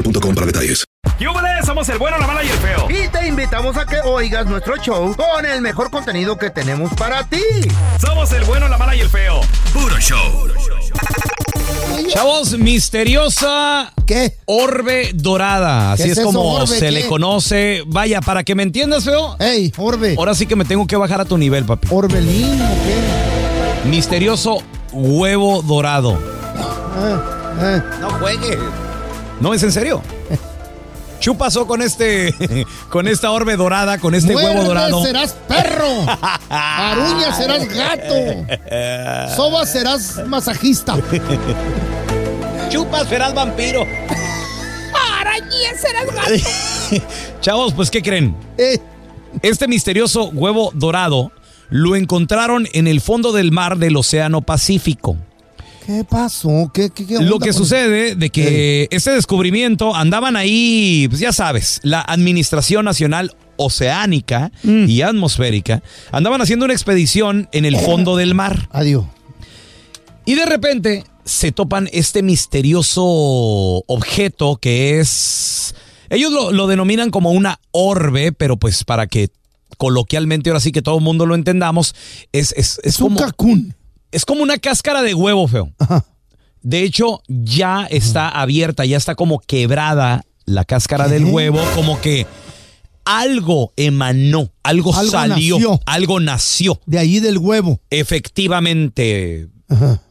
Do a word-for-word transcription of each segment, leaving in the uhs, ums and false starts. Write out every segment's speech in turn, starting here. punto com para detalles. ¡Yúbales! Somos el bueno, la mala y el feo. Y te invitamos a que oigas nuestro show con el mejor contenido que tenemos para ti. Somos el bueno, la mala y el feo. Puro show. Chavos, misteriosa ¿Qué? Orbe dorada. Así es, es como orbe, se ¿qué? Le conoce. Vaya, para que me entiendas, feo. Ey, orbe. Ahora sí que me tengo que bajar a tu nivel, papi. Orbelín, ¿qué? Misterioso huevo dorado. Ah, ah. No juegues. No, es en serio. ¿Qué pasó con este, con esta orbe dorada, con este Muerde, huevo dorado? Serás perro. Aruña serás gato. Soba serás masajista. Chupas serás vampiro. Araña serás gato. Chavos, pues, ¿qué creen? Este misterioso huevo dorado lo encontraron en el fondo del mar del Océano Pacífico. ¿Qué pasó? ¿Qué, qué, qué onda? Lo que sucede de que ¿Qué? Este descubrimiento andaban ahí, pues ya sabes, la Administración Nacional Oceánica mm. y Atmosférica andaban haciendo una expedición en el fondo del mar. Adiós. Y de repente se topan este misterioso objeto que es... Ellos lo, lo denominan como una orbe, pero pues para que coloquialmente ahora sí que todo el mundo lo entendamos, es, es, es, es como... un cacún. Es como una cáscara de huevo, feo. Ajá. De hecho, ya está Ajá. abierta, ya está como quebrada la cáscara ¿Qué? Del huevo, como que algo emanó, algo, algo salió, nació. algo nació. De ahí del huevo. Efectivamente. Ajá.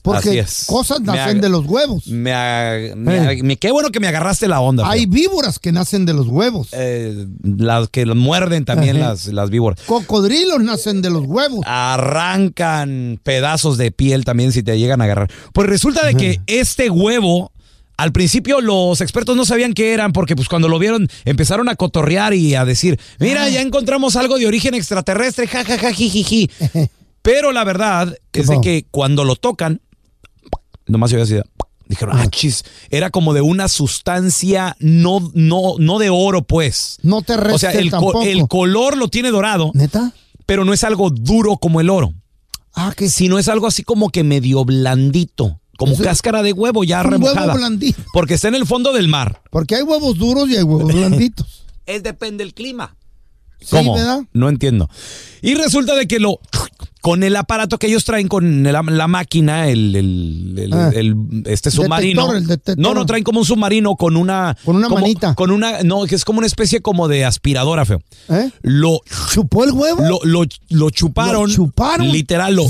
Porque así es. Cosas nacen ag- de los huevos. Me ag- me ag- me, qué bueno que me agarraste la onda. Hay feo. Víboras que nacen de los huevos. Eh, las que muerden también las, las víboras. Cocodrilos nacen de los huevos. Arrancan pedazos de piel también si te llegan a agarrar. Pues resulta de Ajá. que este huevo, al principio los expertos no sabían qué eran porque pues cuando lo vieron empezaron a cotorrear y a decir, mira, Ajá. ya encontramos algo de origen extraterrestre, jajaja, jijiji. Pero la verdad es de que cuando lo tocan, nomás yo decía, dijeron, ah, chis, era como de una sustancia no, no, no de oro, pues. No terrestre. O sea, el, co- el color lo tiene dorado. ¿Neta? Pero no es algo duro como el oro. Ah, ¿qué? Sino es algo así como que medio blandito. Como Eso, cáscara de huevo ya remojada. Huevo blandito. Porque está en el fondo del mar. Porque hay huevos duros y hay huevos blanditos. Es depende del clima. ¿Cómo? Sí, ¿verdad? No entiendo. Y resulta de que lo... Con el aparato que ellos traen, con la, la máquina, el, el, el, ah, el este submarino. Detector, el detector. No, no, traen como un submarino con una... Con una como, manita. Con una, no, que es como una especie como de aspiradora, feo. ¿Eh? Lo... ¿Chupó el huevo? Lo, lo, lo chuparon. ¿Lo chuparon? Literal, lo...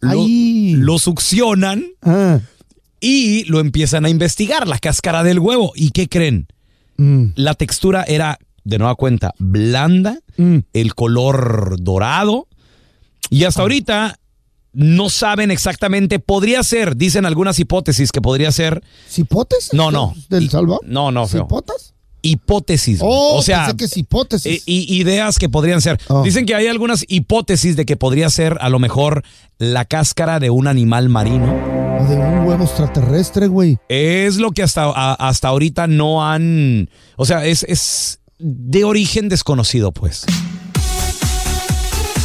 Lo, lo succionan ah. y lo empiezan a investigar, la cáscara del huevo. ¿Y qué creen? Mm. La textura era, de nueva cuenta, blanda, mm. el color dorado. Y hasta ahorita no saben exactamente, podría ser, dicen algunas hipótesis que podría ser. ¿Hipótesis? No, no. ¿Del Salvador? No, no. ¿Hipótesis? hipótesis. Oh, o sea, pensé que es hipótesis. Y, y ideas que podrían ser. Oh. Dicen que hay algunas hipótesis de que podría ser a lo mejor la cáscara de un animal marino. De un huevo extraterrestre, güey. Es lo que hasta, a, hasta ahorita no han... O sea, es, es de origen desconocido, pues.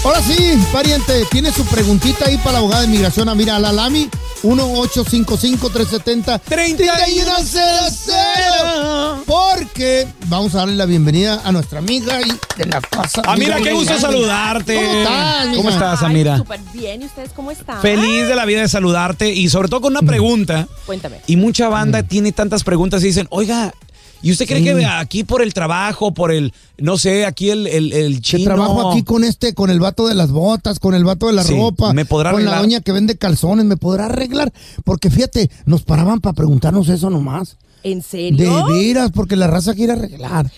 Ahora sí, pariente, tiene su preguntita ahí para la abogada de inmigración Amira Al-Lami. uno ocho cinco cinco, tres siete cero, tres uno cero cero. Porque vamos a darle la bienvenida a nuestra amiga y de la casa. Amira, qué gusto saludarte. ¿Cómo estás, amiga? ¿Cómo estás, Amira? Súper bien. ¿Y ustedes cómo están? Feliz de la vida de saludarte y sobre todo con una pregunta. Cuéntame. Y mucha banda mm. tiene tantas preguntas y dicen, oiga, ¿y usted cree sí. que aquí por el trabajo, por el, no sé, aquí el, el, el chino? Que trabajo aquí con este, con el vato de las botas, con el vato de la sí, ropa, me podrá con arreglar. La doña que vende calzones, ¿me podrá arreglar? Porque fíjate, nos paraban para preguntarnos eso nomás. ¿En serio? De veras, porque la raza quiere arreglar.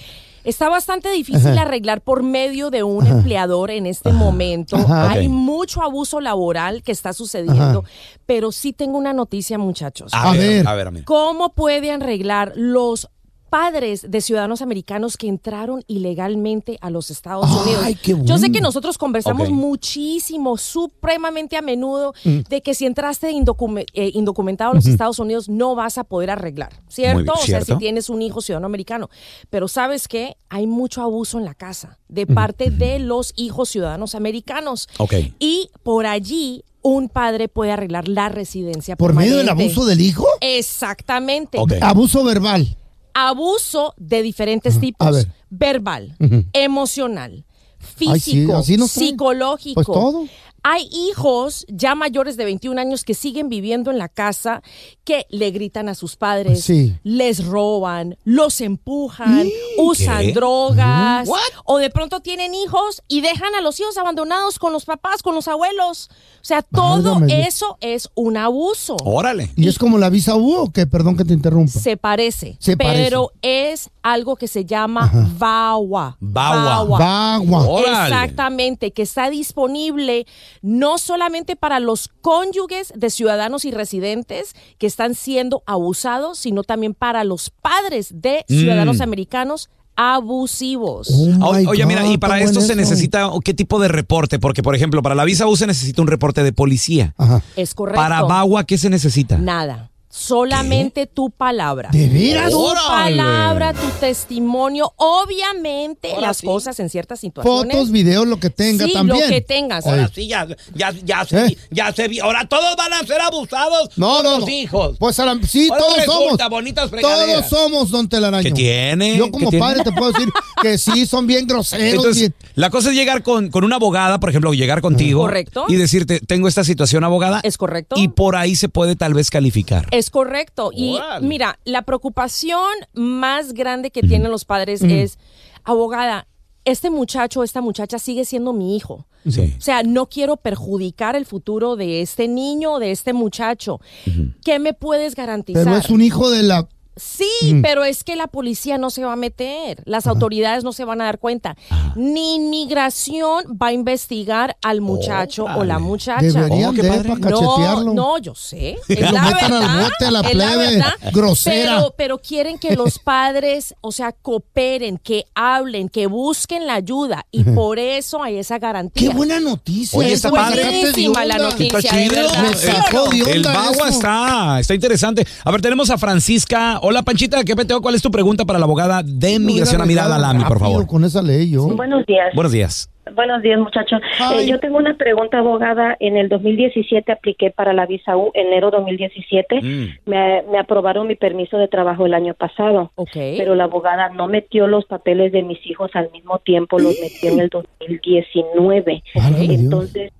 Está bastante difícil Ajá. arreglar por medio de un Ajá. empleador en este Ajá. momento. Ajá, Hay okay. mucho abuso laboral que está sucediendo, Ajá. pero sí tengo una noticia, muchachos. A, a ver, a ver, a ver. ¿Cómo pueden arreglar los padres de ciudadanos americanos que entraron ilegalmente a los Estados Unidos? Ay, qué bueno. Yo sé que nosotros conversamos okay. muchísimo, supremamente a menudo, mm. de que si entraste indocument- eh, indocumentado a los mm-hmm. Estados Unidos no vas a poder arreglar, ¿cierto? Muy bien, o ¿cierto? sea, si tienes un hijo ciudadano americano. Pero ¿sabes qué? Hay mucho abuso en la casa de parte mm-hmm. de los hijos ciudadanos americanos. Okay. Y por allí... un padre puede arreglar la residencia ¿Por permanente. medio del abuso del hijo? Exactamente. Okay. Abuso verbal. Abuso de diferentes tipos, verbal, uh-huh. emocional, físico, Ay, sí, no psicológico. Pues todo. Hay hijos ya mayores de veintiún años que siguen viviendo en la casa, que le gritan a sus padres, sí. les roban, los empujan, ¿Qué? usan drogas, ¿What? o de pronto tienen hijos y dejan a los hijos abandonados con los papás, con los abuelos. O sea, todo Válgame. eso es un abuso. Órale. ¿Y es como la visa U o qué? Perdón que te interrumpa. Se parece, se pero parece. es algo que se llama Ajá. VAWA. VAWA. VAWA. Órale. Exactamente, que está disponible no solamente para los cónyuges de ciudadanos y residentes que están siendo abusados, sino también para los padres de ciudadanos mm. americanos abusivos. Oh Oye, God, mira, y para esto se necesita ¿qué tipo de reporte? Porque, por ejemplo, para la visa U se necesita un reporte de policía. Ajá. Es correcto. Para VAWA, ¿qué se necesita? Nada. Solamente ¿Qué? tu palabra. ¿De veras? Tu ¡Órale! palabra, tu testimonio. Obviamente, Ahora las sí. cosas en ciertas situaciones. Fotos, videos, lo que tenga sí, también. Sí, lo que tengas. Ahora sí, ya, ya, ya, ¿Eh? ya se vio. Ahora todos van a ser abusados no, por no, los no. hijos. Pues a la, sí, Ahora todos resulta, somos. Todos somos, don Telaraño. ¿Qué tiene? Yo como tiene? padre te puedo decir que sí, son bien groseros. Entonces, bien. La cosa es llegar con, con una abogada, por ejemplo, llegar contigo. Correcto. Y decirte, tengo esta situación, abogada. Es correcto. Y por ahí se puede tal vez calificar. Es correcto. Y wow. mira, la preocupación más grande que mm. tienen los padres mm. es, abogada, este muchacho, esta muchacha sigue siendo mi hijo. Sí. O sea, no quiero perjudicar el futuro de este niño, de este muchacho. Mm-hmm. ¿Qué me puedes garantizar? Pero es un hijo de la... Sí, mm. pero es que la policía no se va a meter, las Ajá. autoridades no se van a dar cuenta, Ajá. ni inmigración va a investigar al muchacho oh, o la muchacha. Deberían de para cachetearlo. No, no, yo sé. Es la verdad, bote, la es plebe, la verdad, grosera. Pero, pero quieren que los padres, o sea, cooperen, que hablen, que busquen la ayuda y por eso hay esa garantía. Qué buena noticia. Oye, está buenísima la noticia. Está chido. ¿Sí, no? El VAWA está, está interesante. A ver, tenemos a Francisca. Hola, Panchita, ¿qué peteo? ¿Cuál es tu pregunta para la abogada de inmigración Amira Al-Lami, por favor? Con esa ley yo. Buenos días. Buenos días. Buenos días, muchachos. Eh, yo tengo una pregunta, abogada. En el dos mil diecisiete apliqué para la visa U, enero dos mil diecisiete. Mm. Me, me aprobaron mi permiso de trabajo el año pasado. Okay. Pero la abogada no metió los papeles de mis hijos al mismo tiempo, los metió en el dos mil diecinueve. Okay. Entonces...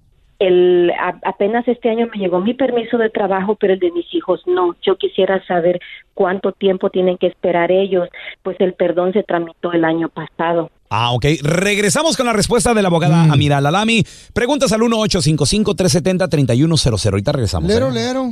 El, a, apenas este año me llegó mi permiso de trabajo, pero el de mis hijos no. Yo quisiera saber cuánto tiempo tienen que esperar ellos, pues el perdón se tramitó el año pasado. Ah, ok. Regresamos con la respuesta de la abogada mm. Amira Al-Lami. Preguntas al uno ocho cinco cinco, tres siete cero, tres uno cero cero. Ahorita regresamos. Lero, eh. lero.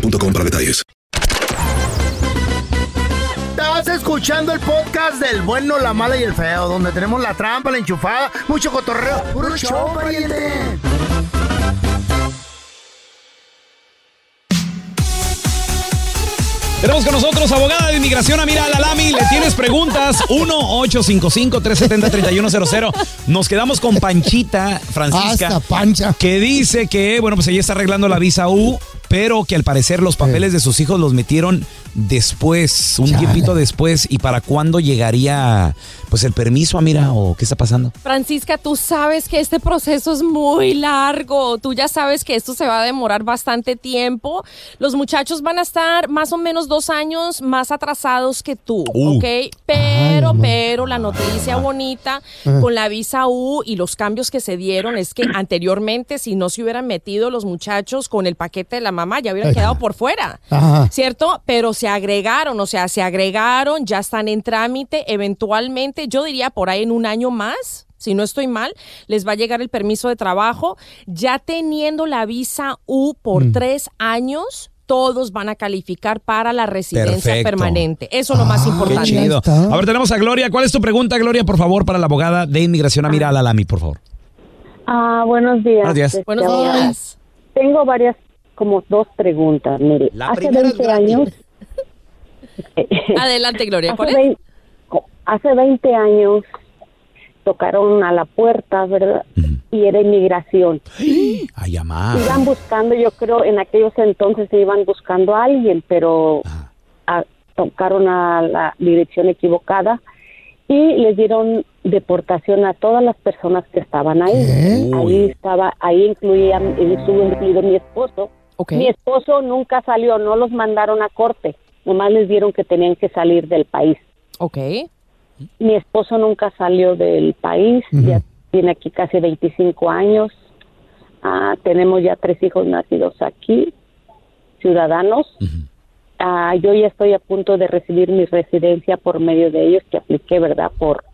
punto com para detalles. Estás escuchando el podcast del Bueno, la Mala y el Feo, donde tenemos la trampa, la enchufada, mucho cotorreo. ¡Puro show, pariente! Tenemos con nosotros abogada de inmigración Amira Al-Lami. Le tienes preguntas. uno ocho cinco cinco, tres siete cero, tres uno cero cero. Nos quedamos con Panchita, Francisca. Hasta Pancha. Que dice que, bueno, pues ella está arreglando la visa U, pero que al parecer los papeles de sus hijos los metieron después, un Chale. tiempito después. ¿Y para cuándo llegaría, pues, el permiso, Amira? ¿O qué está pasando? Francisca, tú sabes que este proceso es muy largo. Tú ya sabes que esto se va a demorar bastante tiempo. Los muchachos van a estar más o menos dos años más atrasados que tú, uh. ¿ok? Pero, Ay, no. pero la noticia bonita uh. con la visa U y los cambios que se dieron es que anteriormente, si no se hubieran metido los muchachos con el paquete de la mamá, ya hubieran Ay. quedado por fuera, Ajá. ¿cierto? Pero se agregaron, o sea, se agregaron, ya están en trámite, eventualmente, yo diría por ahí en un año más, si no estoy mal, les va a llegar el permiso de trabajo, ya teniendo la visa U por mm. tres años. Todos van a calificar para la residencia Perfecto. permanente. Eso es lo más ah, importante. Qué chido. A ver, tenemos a Gloria. ¿Cuál es tu pregunta, Gloria, por favor, para la abogada de inmigración Amira Al-Lami, por favor? Ah, buenos días. Buenos días. Buenos días. Tengo varias, como dos preguntas. Mire, la hace veinte años... Adelante, Gloria. ¿Cuál hace, veinte, hace veinte años tocaron a la puerta, ¿verdad? Mm. Y era inmigración. Ay, amá. Iban buscando, yo creo, en aquellos entonces se iban buscando a alguien, pero ah. a, tocaron a la dirección equivocada y les dieron deportación a todas las personas que estaban ahí. ¿Qué? Ahí estaba, ahí incluían, estuvo incluido mi esposo. Okay. Mi esposo nunca salió, no los mandaron a corte, nomás les dieron que tenían que salir del país. Okay. Mi esposo nunca salió del país, uh-huh. ya tiene aquí casi veinticinco años, ah, tenemos ya tres hijos nacidos aquí, ciudadanos. Uh-huh. Ah, yo ya estoy a punto de recibir mi residencia por medio de ellos, que apliqué, ¿verdad? Por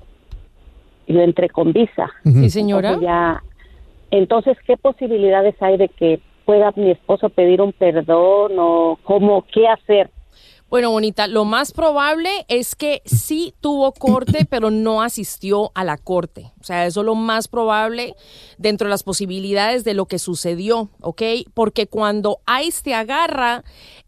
Yo entré con visa. Uh-huh. Sí, señora. Entonces, ya, entonces, ¿qué posibilidades hay de que pueda mi esposo pedir un perdón o cómo, qué hacer? Bueno, bonita, lo más probable es que sí tuvo corte, pero no asistió a la corte. O sea, eso es lo más probable dentro de las posibilidades de lo que sucedió, ¿ok? Porque cuando ICE te agarra,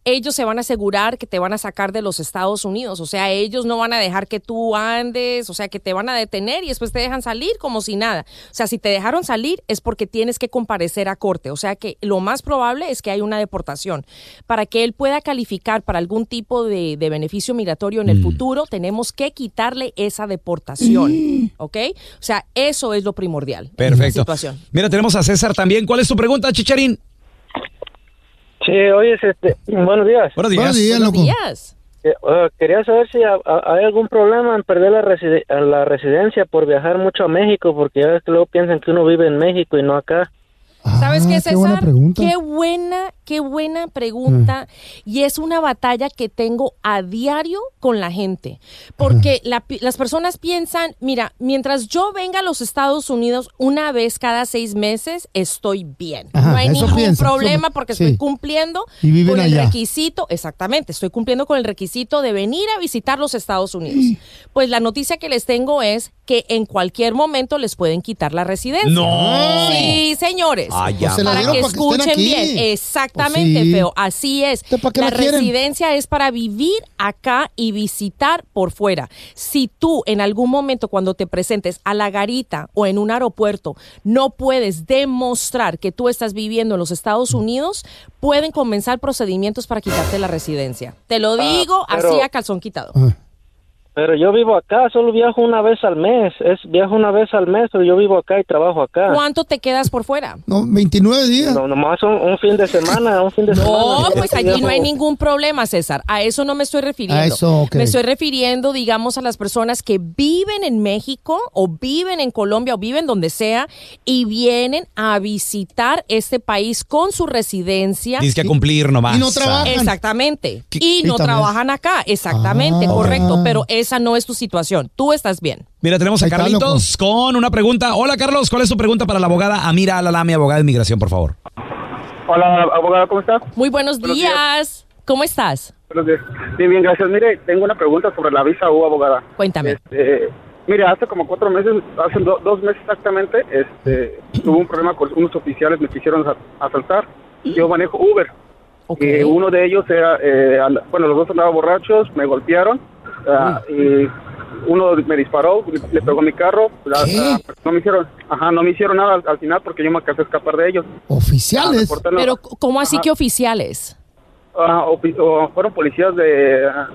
ellos se van a asegurar que te van a sacar de los Estados Unidos. O sea, ellos no van a dejar que tú andes, o sea, que te van a detener y después te dejan salir como si nada. O sea, si te dejaron salir es porque tienes que comparecer a corte. O sea, que lo más probable es que hay una deportación. Para que él pueda calificar para algún tipo De, de beneficio migratorio en el mm. futuro, tenemos que quitarle esa deportación, mm. ¿ok? O sea, eso es lo primordial. Perfecto. Situación. Mira, tenemos a César también. ¿Cuál es tu pregunta, Chicharín? Sí, oye, este, buenos días. Buenos días. Buenos días, loco. Buenos días. Eh, uh, quería saber si a, a, hay algún problema en perder la, residen- la residencia por viajar mucho a México, porque ya ves que luego piensan que uno vive en México y no acá. ¿Sabes ah, qué, César? Qué buena, qué buena, Qué buena pregunta, mm. y es una batalla que tengo a diario con la gente, porque mm. la, las personas piensan, mira, mientras yo venga a los Estados Unidos una vez cada seis meses, estoy bien. Ajá, no hay ningún piensa, problema porque sí. estoy cumpliendo y con allá. el requisito, exactamente, estoy cumpliendo con el requisito de venir a visitar los Estados Unidos. Mm. Pues la noticia que les tengo es que en cualquier momento les pueden quitar la residencia. ¡No! Sí, señores. Ay, ya. Pues para que escuchen para que bien. Exactamente, sí. Feo. Así es. La residencia quieren? es para vivir acá y visitar por fuera. Si tú en algún momento cuando te presentes a la garita o en un aeropuerto no puedes demostrar que tú estás viviendo en los Estados Unidos, pueden comenzar procedimientos para quitarte la residencia. Te lo digo ah, pero... así a calzón quitado. Ah. Pero yo vivo acá, solo viajo una vez al mes. Es Viajo una vez al mes, pero yo vivo acá y trabajo acá. ¿Cuánto te quedas por fuera? No, veintinueve días. No, nomás un, un fin de semana, un fin de semana. No, pues allí viajo. No hay ningún problema, César. A eso no me estoy refiriendo. A eso, okay. Me estoy refiriendo, digamos, a las personas que viven en México o viven en Colombia o viven donde sea y vienen a visitar este país con su residencia. Tienes que cumplir nomás. Y no trabajan. Exactamente. ¿Qué? Y no y trabajan acá, exactamente, ah. correcto. Pero es Esa no es tu situación. Tú estás bien. Mira, tenemos a Carlitos con una pregunta. Hola, Carlos. ¿Cuál es tu pregunta para la abogada Amira Al-Lami, abogada de inmigración, por favor? Hola, abogada. ¿Cómo estás? Muy buenos, buenos días. días. ¿Cómo estás? Buenos días. Sí, bien, gracias. Mire, tengo una pregunta sobre la visa U, abogada. Cuéntame. Este, mire, hace como cuatro meses, hace do, dos meses exactamente, este, tuve un problema con unos oficiales, me quisieron asaltar. Yo manejo Uber. Okay. Y uno de ellos era, eh, and, bueno, los dos andaban borrachos, me golpearon. Uh, y uno me disparó, le pegó a mi carro, la, la, no me hicieron, ajá, no me hicieron nada al, al final porque yo me alcancé a escapar de ellos. Oficiales. Ah, Pero ¿cómo así ajá. que oficiales? Uh, opi- o fueron policías de,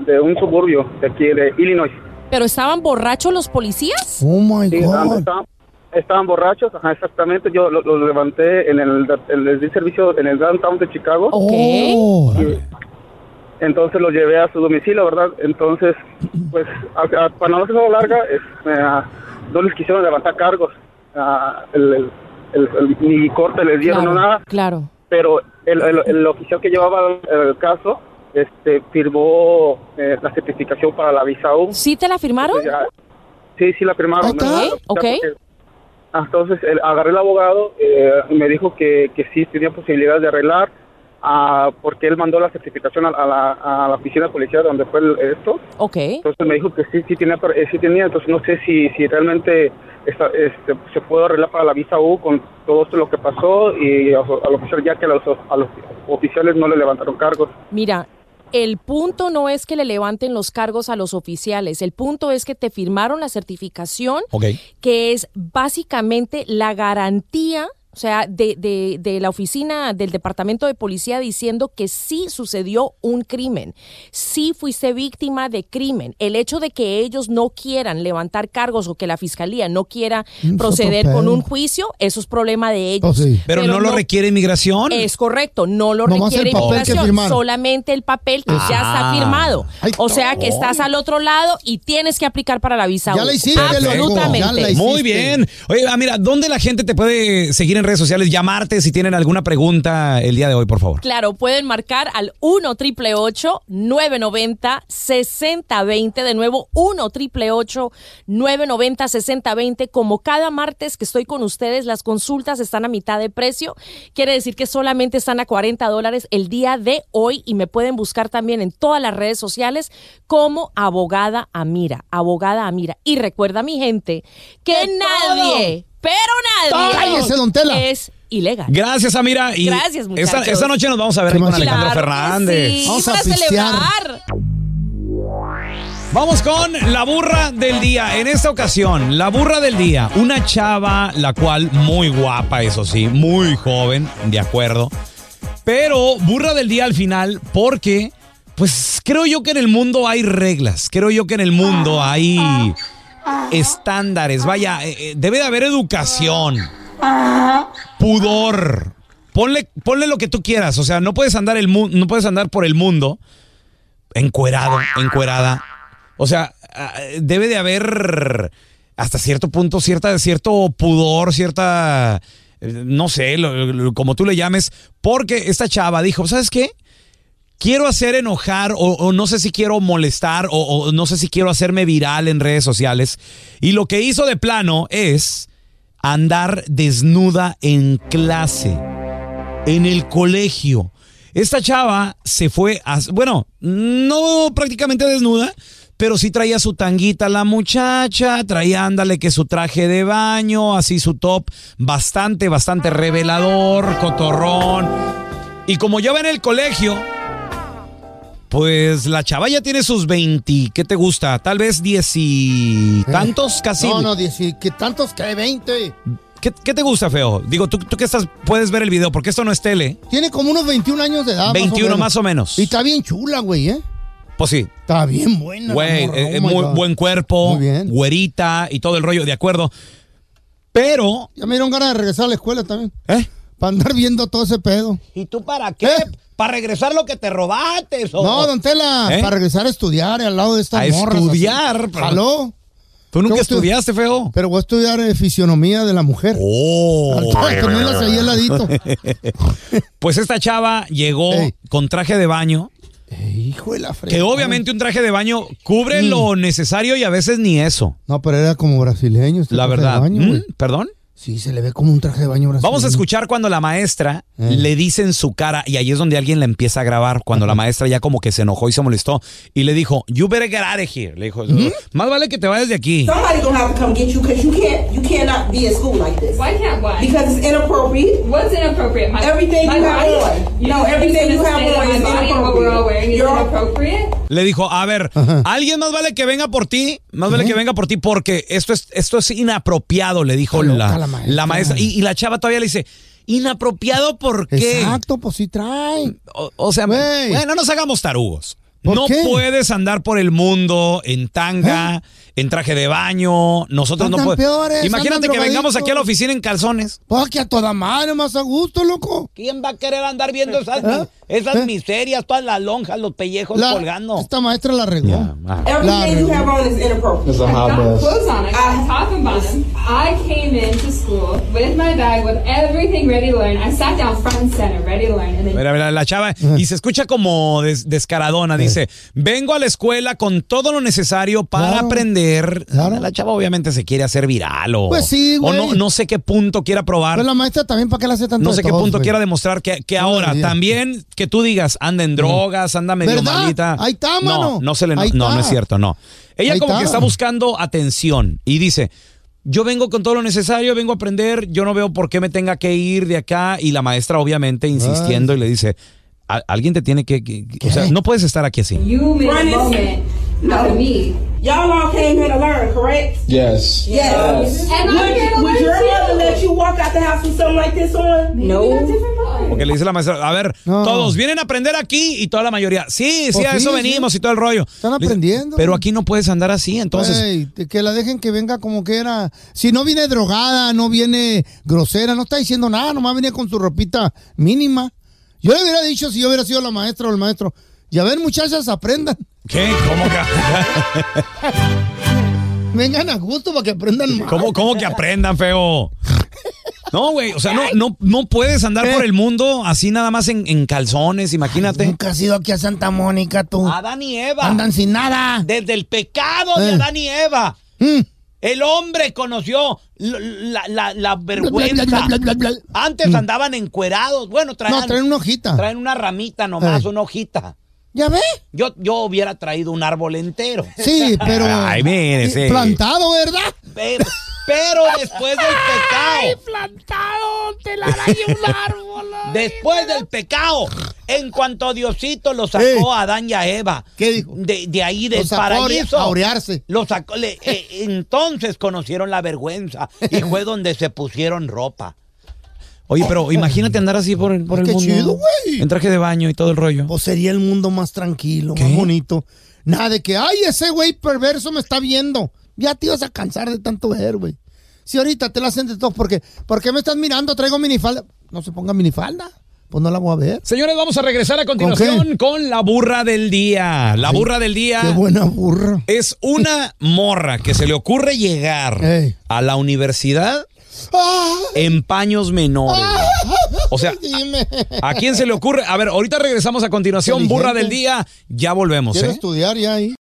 de un suburbio de aquí de Illinois. Pero estaban borrachos los policías. Oh my sí, God. Estaban, estaban borrachos, ajá, exactamente. Yo los lo levanté en el, el, el servicio en el downtown de Chicago. Okay. Oh. Y, entonces lo llevé a su domicilio, ¿verdad? Entonces, pues, a, a, para no hacerlo larga, es, uh, no les quisieron levantar cargos. Uh, el, el, el, el, ni corte les dieron, claro, no nada. Claro. Pero el, el, el oficial que llevaba el, el caso este, firmó eh, la certificación para la visa U. ¿Sí te la firmaron? Entonces, ya, sí, sí la firmaron. Ok, ¿no? ok. Entonces, el, agarré el abogado, eh, me dijo que, que sí tenía posibilidades de arreglar. Ah, porque él mandó la certificación a, a, la, a la oficina de policía donde fue el, esto. Okay. Entonces me dijo que sí, sí tenía, sí tenía. Entonces no sé si, si realmente esta, este, se puede arreglar para la visa U con todo esto lo que pasó y al oficial ya que los, a los oficiales no le levantaron cargos. Mira. El punto no es que le levanten los cargos a los oficiales, el punto es que te firmaron la certificación, okay, que es básicamente la garantía, o sea, de, de, de la oficina del departamento de policía diciendo que sí sucedió un crimen, sí fuiste víctima de crimen. El hecho de que ellos no quieran levantar cargos o que la fiscalía no quiera mm, proceder con un juicio, eso es problema de ellos. Oh, sí. Pero, Pero no, no lo requiere inmigración. Es correcto, no lo no requiere inmigración, solamente el papel que ah. ya está firmado. Ay, o sea que estás al otro lado y tienes que aplicar para la visa. Ya la hiciste. Absolutamente. Ya la hiciste. Muy bien. Oye, mira, ¿dónde la gente te puede seguir en redes sociales, llamarte si tienen alguna pregunta el día de hoy, por favor? Claro, pueden marcar al uno triple ocho nueve nueve cero seis cero dos cero. De nuevo, uno triple ocho nueve nueve cero seis cero dos cero. Como cada martes que estoy con ustedes, las consultas están a mitad de precio. Quiere decir que solamente están a cuarenta dólares el día de hoy y me pueden buscar también en todas las redes sociales como Abogada Amira. Abogada Amira. Y recuerda, mi gente, que nadie... Pero nadie ¡Cállese, don Tela! Es ilegal. Gracias, Amira. Y gracias, muchachos. Esta, esta noche nos vamos a ver con Alejandro claro Fernández. Sí, vamos a celebrar. Vamos con la burra del día. En esta ocasión, la burra del día. Una chava, la cual muy guapa, eso sí, muy joven, de acuerdo. Pero burra del día al final porque, pues, creo yo que en el mundo hay reglas. Creo yo que en el mundo hay... estándares, vaya, eh, debe de haber educación, pudor, ponle, ponle lo que tú quieras, o sea, no puedes andar el mu- no puedes andar por el mundo encuerado, encuerada, o sea, debe de haber hasta cierto punto cierta, cierto pudor, cierta no sé, lo, lo, como tú le llames, porque esta chava dijo, ¿sabes qué? Quiero hacer enojar o, o no sé si quiero molestar o, o no sé si quiero hacerme viral en redes sociales. Y lo que hizo de plano es andar desnuda en clase, en el colegio. Esta chava se fue, a, bueno, no prácticamente desnuda, pero sí traía su tanguita la muchacha, traía, ándale, que su traje de baño, así su top, bastante, bastante revelador, cotorrón. Y como ya va en el colegio, pues la chava ya tiene sus veinte, ¿qué te gusta? Tal vez diez y tantos casi. No, no, diez y tantos que veinte. ¿Qué, ¿Qué te gusta, Feo? Digo, tú, tú que estás, puedes ver el video, porque esto no es tele. Tiene como unos veintiún años de edad. veintiuno más o menos. Más o menos. Y está bien chula, güey, ¿eh? Pues sí. Está bien buena. Güey, eh, oh buen cuerpo, muy bien. Güerita y todo el rollo, de acuerdo. Pero... ya me dieron ganas de regresar a la escuela también. ¿Eh? Para andar viendo todo ese pedo. ¿Y tú para qué? ¿Eh? ¿Para regresar lo que te robaste? ¿O? No, don Tela, ¿eh? Para regresar a estudiar al lado de estas morras. A estudiar. Pero... ¿aló? Tú nunca estudiaste, Feo. Pero voy a estudiar eh, fisionomía de la mujer. ¡Oh! Ponerlas ahí al ladito. Pues esta chava llegó ey. Con traje de baño. Ey, hijo de la fresa. Que obviamente un traje de baño cubre mm. lo necesario y a veces ni eso. No, pero era como brasileño. Este la verdad. Baño, mm, ¿perdón? Sí, se le ve como un traje de baño brasileño. Vamos a escuchar cuando la maestra eh. le dice en su cara, y ahí es donde alguien la empieza a grabar, cuando uh-huh. la maestra ya como que se enojó y se molestó, y le dijo, you better get out of here. Le dijo, uh-huh. más vale que te vayas de aquí. Somebody gonna have to come get you, because you can't, you cannot be at school like this. Why can't why? Because it's inappropriate. What's inappropriate? My, everything my you body. Have on. You no, everything you have on is inappropriate. You're inappropriate. Le dijo, a ver, uh-huh. alguien más vale que venga por ti, más uh-huh. vale que venga por ti, porque esto es, esto es inapropiado, le dijo la... la La maestra, la maestra. Y, y la chava todavía le dice, inapropiado, ¿por qué? Exacto, pues sí traen. O, o sea, wey. Bueno, no nos hagamos tarugos. No qué? Puedes andar por el mundo en tanga, ¿eh? En traje de baño. Nosotros no podemos. Imagínate que vengamos aquí a la oficina en calzones. Pues que a toda madre, más a gusto, loco. ¿Quién va a querer andar viendo esas, ¿eh? Esas ¿eh? Miserias, todas las lonjas, los pellejos la, colgando? Esta maestra la arregló. Yeah, ah, everything you have on is inappropriate. I got clothes on. I got top and bottom. I came into school with my bag, with everything ready to learn. I sat down front and center, ready to learn. And then... mira, mira, la chava, y se escucha como des, descaradona, dice. Dice, vengo a la escuela con todo lo necesario para claro, aprender. Claro. La chava obviamente se quiere hacer viral o, pues sí, o no, no sé qué punto quiera probar. Pero la maestra también, ¿para qué la hace tanto? No sé qué todos, punto wey. Quiera demostrar que, que ahora también que tú digas, anda en drogas, anda medio ¿verdad? Malita. Ahí está, mano. No, no, se le, no, no, no es cierto, no. Ella ahí como está. Que está buscando atención y dice, yo vengo con todo lo necesario, vengo a aprender, yo no veo por qué me tenga que ir de acá. Y la maestra obviamente insistiendo ay. Y le dice... alguien te tiene que, que o sea, no puedes estar aquí así. You made a moment out of me. Y'all all came here to learn, correct? Yes. Yes. yes. And would, I'm here to would learn your mother let you walk out the house with something like this on? Maybe no. Porque le dice la maestra, a ver, no. Todos vienen a aprender aquí y toda la mayoría. Sí, sí, oh, a eso sí, venimos sí. Y todo el rollo. Están aprendiendo. Pero aquí no puedes andar así, entonces. Hey, que la dejen que venga como que era. Si no viene drogada, no viene grosera, no está diciendo nada, nomás viene con su ropita mínima. Yo le hubiera dicho si yo hubiera sido la maestra o el maestro. Y a ver, muchachas, aprendan. ¿Qué? ¿Cómo que? Vengan a gusto para que aprendan más. ¿Cómo, cómo que aprendan, Feo? No, güey, o sea, no, no, no puedes andar ¿qué? Por el mundo así nada más en, en calzones, imagínate. Ay, nunca has ido aquí a Santa Mónica, tú. Adán y Eva. Andan sin nada. Desde el pecado eh. de Adán y Eva. Mm. El hombre conoció la, la, la vergüenza. Bla, bla, bla, bla, bla, bla. Antes andaban encuerados. Bueno, traen, no, traen una hojita. Traen una ramita nomás, eh. una hojita. ¿Ya ve? Yo, yo hubiera traído un árbol entero. Sí, pero... ay, mire, sí. Plantado, ¿verdad? Pero, pero después del pecado... ay, plantado, te la dañé un árbol. Después del pecado... en cuanto Diosito lo sacó eh. a Adán y a Eva. ¿Qué dijo? De, de ahí, del paraíso. A orearse. Lo sacó, le, eh, entonces conocieron la vergüenza y fue donde se pusieron ropa. Oye, pero imagínate andar así por el, por el qué mundo. Qué chido, güey. En traje de baño y todo el rollo. O sería el mundo más tranquilo, ¿qué? Más bonito. Nada de que, ay, ese güey perverso me está viendo. Ya te ibas a cansar de tanto ver, güey. Si ahorita te la hacen de todo, porque, ¿por qué me estás mirando? Traigo minifalda. No se ponga minifalda. Pues no la voy a ver. Señores, vamos a regresar a continuación ¿con, con la burra del día. La ay, burra del día. Qué buena burra. Es una morra que se le ocurre llegar ey. A la universidad en paños menores. O sea, ¿a, ¿a quién se le ocurre? A ver, ahorita regresamos a continuación, burra del día. Ya volvemos. Quiero ¿eh? estudiar ya ahí.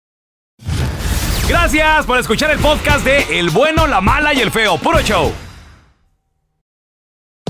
Gracias por escuchar el podcast de El Bueno, La Mala y El Feo. Puro show.